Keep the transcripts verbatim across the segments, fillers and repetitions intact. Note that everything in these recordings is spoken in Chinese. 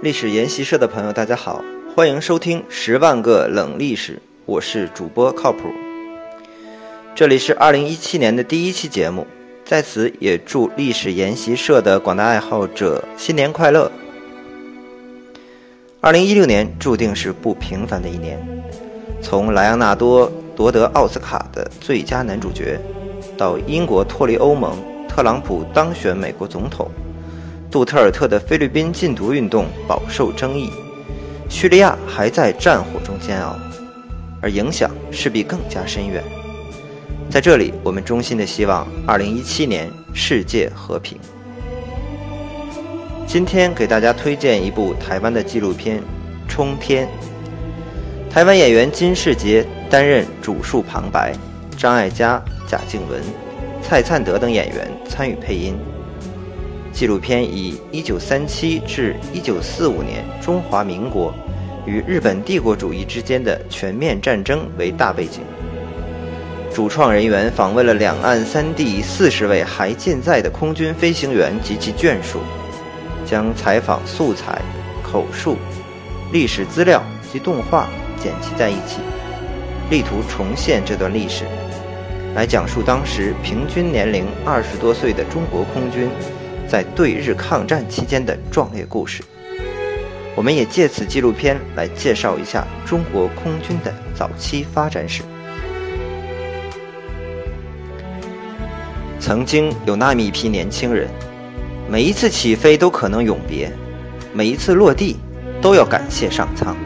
历史研习社的朋友大家好，欢迎收听十万个冷历史，我是主播靠谱。这里是二零一七年的第一期节目，在此也祝历史研习社的广大爱好者新年快乐。二零一六年注定是不平凡的一年，从莱昂纳多夺得奥斯卡的最佳男主角，到英国脱离欧盟，特朗普当选美国总统，杜特尔特的菲律宾禁毒运动饱受争议，叙利亚还在战火中煎熬，而影响势必更加深远。在这里，我们衷心的希望二零一七年世界和平。今天给大家推荐一部台湾的纪录片《冲天》，台湾演员金士杰担任主述旁白，张艾嘉、贾静雯、蔡灿德等演员参与配音。纪录片以一九三七至一九四五年中华民国与日本帝国主义之间的全面战争为大背景，主创人员访问了两岸三地四十位还健在的空军飞行员及其眷属，将采访素材、口述、历史资料及动画剪辑在一起，力图重现这段历史，来讲述当时平均年龄二十多岁的中国空军在对日抗战期间的壮烈故事。我们也借此纪录片来介绍一下中国空军的早期发展史。曾经有那么一批年轻人，每一次起飞都可能永别，每一次落地都要感谢上苍。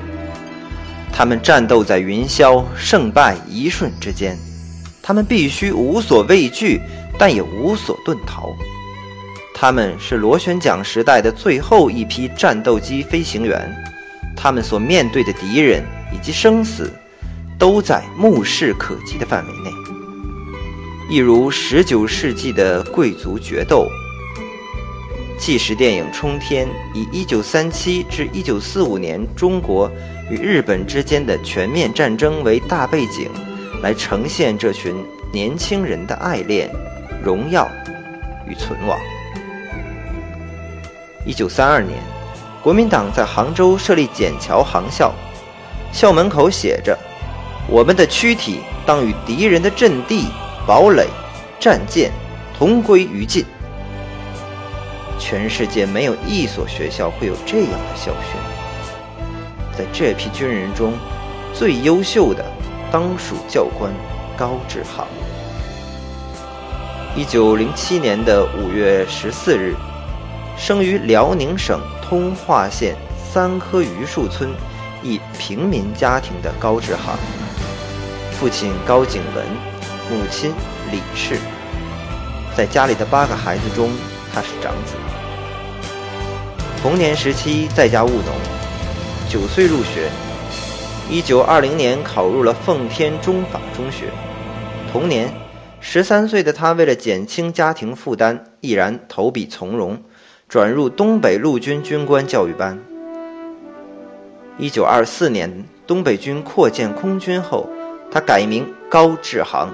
他们战斗在云霄胜败一瞬之间，他们必须无所畏惧，但也无所遁逃。他们是螺旋桨时代的最后一批战斗机飞行员，他们所面对的敌人以及生死都在目视可及的范围内，一如十九世纪的贵族决斗。纪实电影《冲天》以一九三七至一九四五年中国与日本之间的全面战争为大背景，来呈现这群年轻人的爱恋、荣耀与存亡。一九三二年，国民党在杭州设立笕桥航校，校门口写着：我们的躯体当与敌人的阵地、堡垒、战舰同归于尽。全世界没有一所学校会有这样的校训。在这批军人中，最优秀的当属教官高志航。一九零七年的五月十四日，生于辽宁省通化县三棵榆树村一平民家庭的高志航，父亲高景文，母亲李氏，在家里的八个孩子中他是长子。童年时期在家务农，九岁入学，一九二零年考入了奉天中法中学。同年，十三岁的他为了减轻家庭负担，毅然投笔从戎，转入东北陆军军官教育班。一九二四年，东北军扩建空军后，他改名高志航，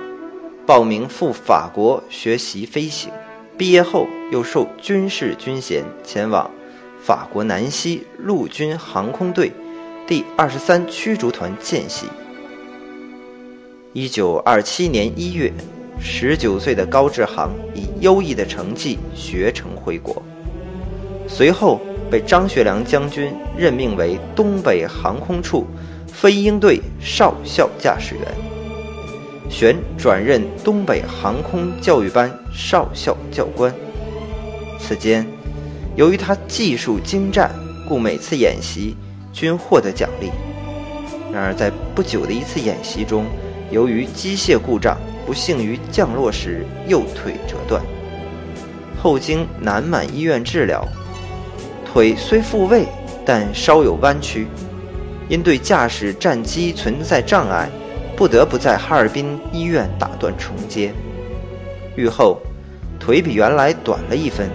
报名赴法国学习飞行，毕业后又受军事军衔前往法国南西陆军航空队第二十三驱逐团见习。一九二七年一月，十九岁的高志航以优异的成绩学成回国，随后被张学良将军任命为东北航空处飞鹰队少校驾驶员，旋转任东北航空教育班少校教官。此间，由于他技术精湛，故每次演习均获得奖励。然而在不久的一次演习中，由于机械故障，不幸于降落时右腿折断，后经南满医院治疗，腿虽复位，但稍有弯曲，因对驾驶战机存在障碍，不得不在哈尔滨医院打断重接。愈后，腿比原来短了一分，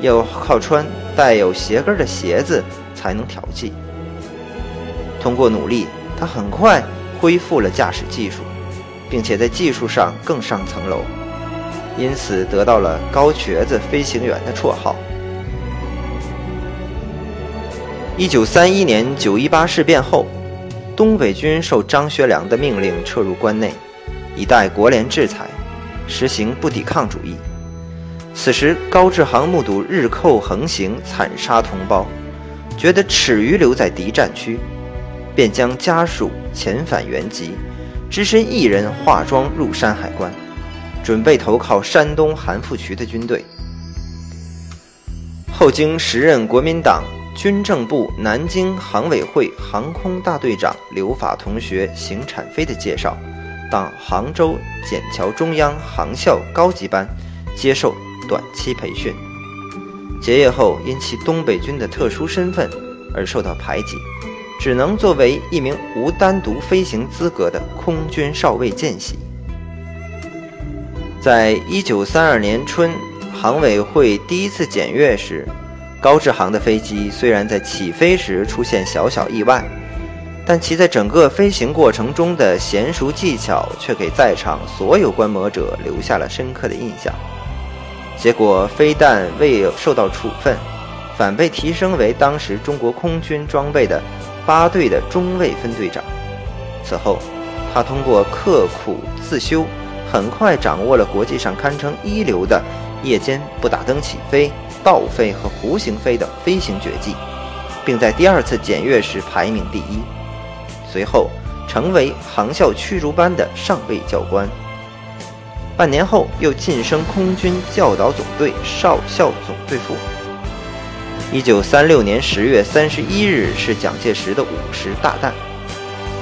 要靠穿带有鞋跟的鞋子才能调剂。通过努力，他很快恢复了驾驶技术，并且在技术上更上层楼，因此得到了高瘸子飞行员的绰号。一九三一年九一八事变后，东北军受张学良的命令撤入关内，以待国联制裁，实行不抵抗主义。此时高志航目睹日寇横行惨杀同胞，觉得耻于留在敌占区，便将家属遣返原籍，只身一人化妆入山海关，准备投靠山东韩复渠的军队。后经时任国民党军政部南京航委会航空大队长刘法同学邢产飞的介绍，到杭州笕桥中央航校高级班接受短期培训，结业后因其东北军的特殊身份而受到排挤，只能作为一名无单独飞行资格的空军少尉见习。在一九三二年春，航委会第一次检阅时，高志航的飞机虽然在起飞时出现小小意外，但其在整个飞行过程中的娴熟技巧却给在场所有观摩者留下了深刻的印象。结果非但未受到处分，反被提升为当时中国空军装备的八队的中尉分队长。此后他通过刻苦自修，很快掌握了国际上堪称一流的夜间不打灯起飞、倒飞和弧形飞的飞行绝技，并在第二次检阅时排名第一，随后成为航校驱逐班的上尉教官。半年后又晋升空军教导总队少校总队副。一九三六年十月三十一日是蒋介石的五十大诞，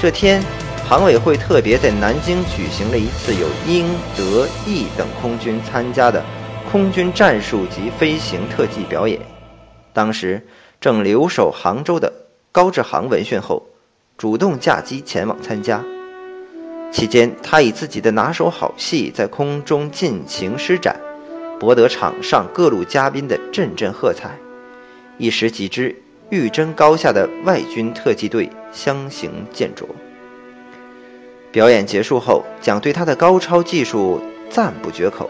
这天航委会特别在南京举行了一次有英、德、意等空军参加的空军战术及飞行特技表演。当时正留守杭州的高志航闻讯后主动驾机前往参加，期间他以自己的拿手好戏在空中尽情施展，博得场上各路嘉宾的阵阵喝彩，一时几支玉珍高下的外军特技队相形见绌。表演结束后，蒋对他的高超技术赞不绝口，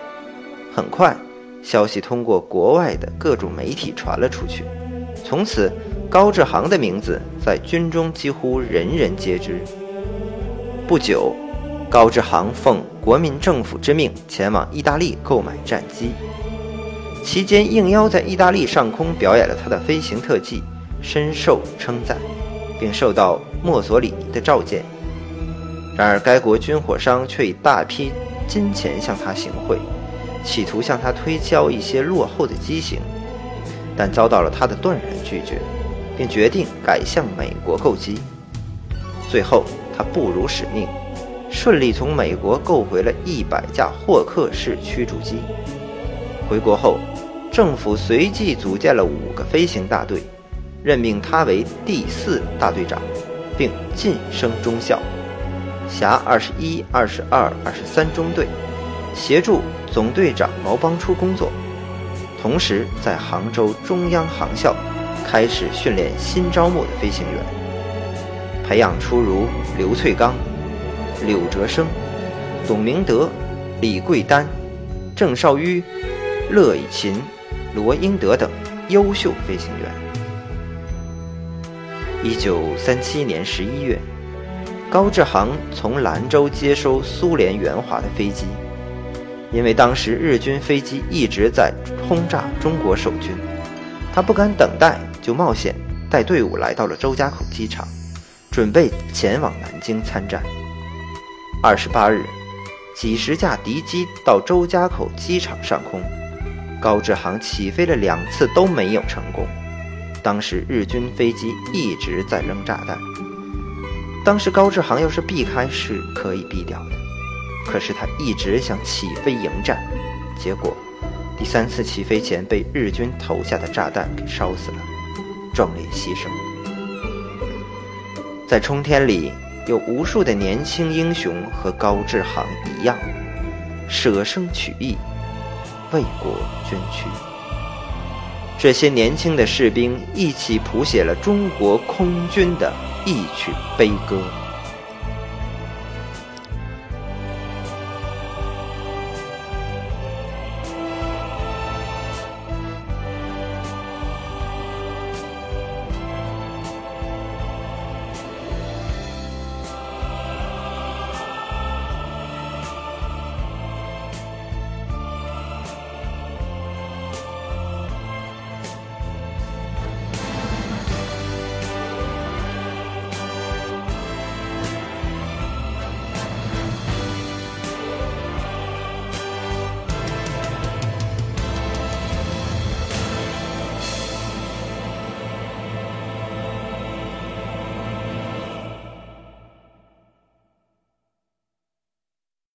很快消息通过国外的各种媒体传了出去，从此高志航的名字在军中几乎人人皆知。不久，高志航奉国民政府之命前往意大利购买战机，期间应邀在意大利上空表演了他的飞行特技，深受称赞，并受到墨索里尼的召见。然而该国军火商却以大批金钱向他行贿，企图向他推销一些落后的机型，但遭到了他的断然拒绝，并决定改向美国购机。最后他不辱使命，顺利从美国购回了一百架霍克式驱逐机。回国后，政府随即组建了五个飞行大队，任命他为第四大队长，并晋升中校，辖二十一、二十二、二十三中队，协助总队长毛邦初工作。同时在杭州中央航校开始训练新招募的飞行员，培养出如刘翠刚、柳哲生、董明德、李桂丹、郑少迂、乐以琴、罗英德等优秀飞行员。一九三七年十一月，高志航从兰州接收苏联援华的飞机，因为当时日军飞机一直在轰炸中国守军，他不敢等待，就冒险带队伍来到了周家口机场，准备前往南京参战。二十八日，几十架敌机到周家口机场上空，高志航起飞了两次都没有成功。当时日军飞机一直在扔炸弹，当时高志航要是避开是可以避掉的，可是他一直想起飞迎战，结果第三次起飞前被日军投下的炸弹给烧死了，壮烈牺牲。在冲天里有无数的年轻英雄和高志航一样，舍生取义，为国捐躯。这些年轻的士兵一起谱写了中国空军的一曲悲歌。